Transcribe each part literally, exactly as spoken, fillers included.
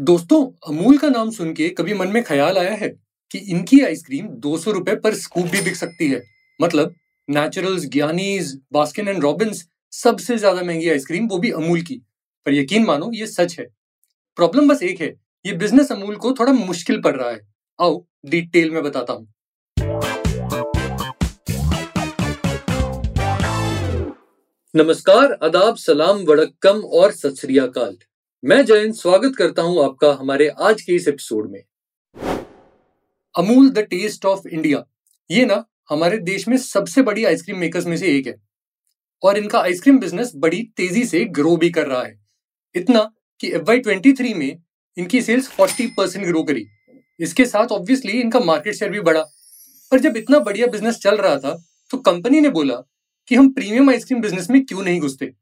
दोस्तों, अमूल का नाम सुन के कभी मन में ख्याल आया है कि इनकी आइसक्रीम दो सौ रुपए पर स्कूप भी बिक सकती है? मतलब naturals, Giani's, Baskin and Robbins, सबसे ज्यादा महंगी आइसक्रीम वो भी अमूल की। पर यकीन मानो ये सच है। प्रॉब्लम बस एक है, ये बिजनेस अमूल को थोड़ा मुश्किल पड़ रहा है। आओ डिटेल में बताता हूँ। नमस्कार, आदाब, सलाम, वड़क्कम और सत श्री अकाल। मैं जयंत स्वागत करता हूं आपका हमारे आज के इस एपिसोड में। Amul, the taste of India, ये ना हमारे देश में सबसे बड़ी आइसक्रीम मेकर्स में से एक है और इनका आइसक्रीम बिजनेस बड़ी तेजी से ग्रो भी कर रहा है। इतना कि एफ वाई ट्वेंटी थ्री में इनकी सेल्स चालीस परसेंट ग्रो करी। इसके साथ ऑब्वियसली इनका मार्केट शेयर भी बढ़ा। पर जब इतना बढ़िया बिजनेस चल रहा था तो कंपनी ने बोला कि हम प्रीमियम आइसक्रीम बिजनेस में क्यों नहीं घुसते,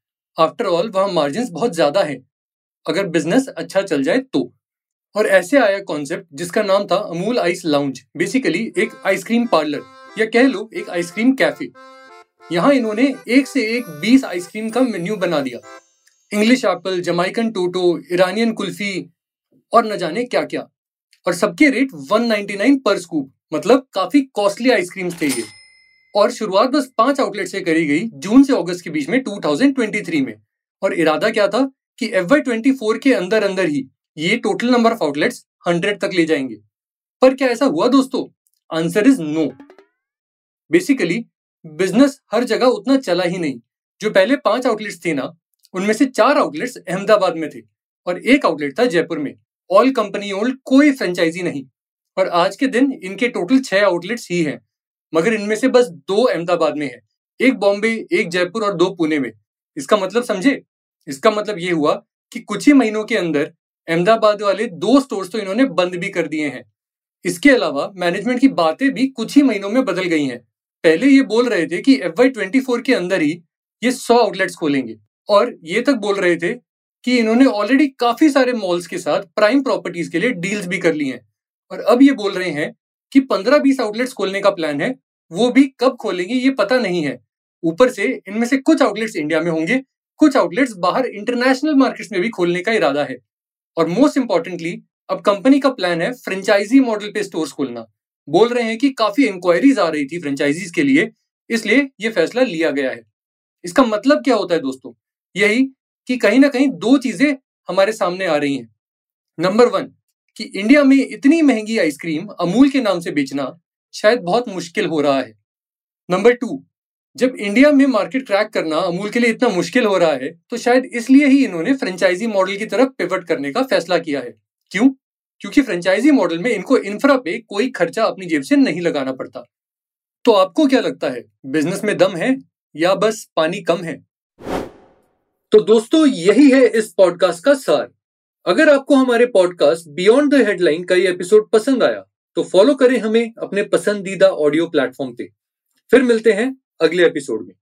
आफ्टर ऑल वहाँ मार्जिन्स बहुत ज्यादा हैं अगर बिजनेस अच्छा चल जाए तो। और ऐसे आया कॉन्सेप्ट जिसका नाम था अमूल आइस लाउंज, बेसिकली एक आइसक्रीम पार्लर या कह लो एक आइसक्रीम कैफे। यहाँ इन्होंने एक से एक बीस आइसक्रीम का मेन्यू बना दिया, इंग्लिश एप्पल, जमाइकन टोटो, ईरानियन कुल्फी और न जाने क्या क्या, और सबके रेट वन नाइनटी नाइन पर स्कूप। मतलब काफी कॉस्टली आइसक्रीम थे ये। और शुरुआत बस पांच आउटलेट से करी गई जून से अगस्त के बीच में दो हज़ार तेईस में। और इरादा क्या था कि एफ वाई ट्वेंटी फोर के अंदर अंदर ही ये टोटल नंबर ऑफ आउटलेट्स सौ तक ले जाएंगे। पर क्या ऐसा हुआ दोस्तों? Answer is no. Basically business हर जगह उतना चला ही नहीं। जो पहले पांच आउटलेट्स थे ना, उनमें से चार आउटलेट्स अहमदाबाद में थे और एक आउटलेट था जयपुर में, ऑल कंपनी ओल्ड, कोई फ्रेंचाइजी नहीं। और आज के दिन इनके टोटल छह आउटलेट्स ही हैं, मगर इनमें से बस दो अहमदाबाद में है, एक बॉम्बे, एक जयपुर और दो पुणे में। इसका मतलब समझे? इसका मतलब ये हुआ कि कुछ ही महीनों के अंदर अहमदाबाद वाले दो स्टोर्स तो इन्होंने बंद भी कर दिए हैं। इसके अलावा मैनेजमेंट की बातें भी कुछ ही महीनों में बदल गई हैं। पहले ये बोल रहे थे कि एफ वाई ट्वेंटी फोर के अंदर ही ये सौ आउटलेट्स खोलेंगे और ये तक बोल रहे थे कि इन्होंने ऑलरेडी काफी सारे मॉल्स के साथ प्राइम प्रॉपर्टीज के लिए डील्स भी कर ली हैं। और अब ये बोल रहे हैं कि पंद्रह बीस आउटलेट्स खोलने का प्लान है, वो भी कब खोलेंगे ये पता नहीं है। ऊपर से इनमें से कुछ आउटलेट्स इंडिया में होंगे, कुछ आउटलेट्स बाहर इंटरनेशनल मार्केट्स में भी खोलने का इरादा है। और मोस्ट इंपॉर्टेंटली अब कंपनी का प्लान है फ्रेंचाइजी मॉडल पे स्टोर्स खोलना। बोल रहे हैं कि काफी इंक्वायरीज आ रही थी फ्रेंचाइजीज के लिए, इसलिए ये फैसला लिया गया है। इसका मतलब क्या होता है दोस्तों? यही कि कहीं ना कहीं दो चीजें हमारे सामने आ रही हैं। नंबर वन, कि इंडिया में इतनी महंगी आइसक्रीम अमूल के नाम से बेचना शायद बहुत मुश्किल हो रहा है। नंबर टू, जब इंडिया में मार्केट क्रैक करना अमूल के लिए इतना मुश्किल हो रहा है तो शायद इसलिए ही इन्होंने फ्रेंचाइजी मॉडल की तरफ पिवट करने का फैसला किया है। क्यों? क्योंकि फ्रेंचाइजी मॉडल में इनको इंफ्रा पे कोई खर्चा अपनी जेब से नहीं लगाना पड़ता। तो आपको क्या लगता है, बिजनेस में दम है या बस पानी कम है? तो दोस्तों, यही है इस पॉडकास्ट का सार। अगर आपको हमारे पॉडकास्ट बियॉन्ड द हेडलाइन का ये एपिसोड पसंद आया तो फॉलो करें हमें अपने पसंदीदा ऑडियो प्लेटफॉर्म पे। फिर मिलते हैं अगले एपिसोड में।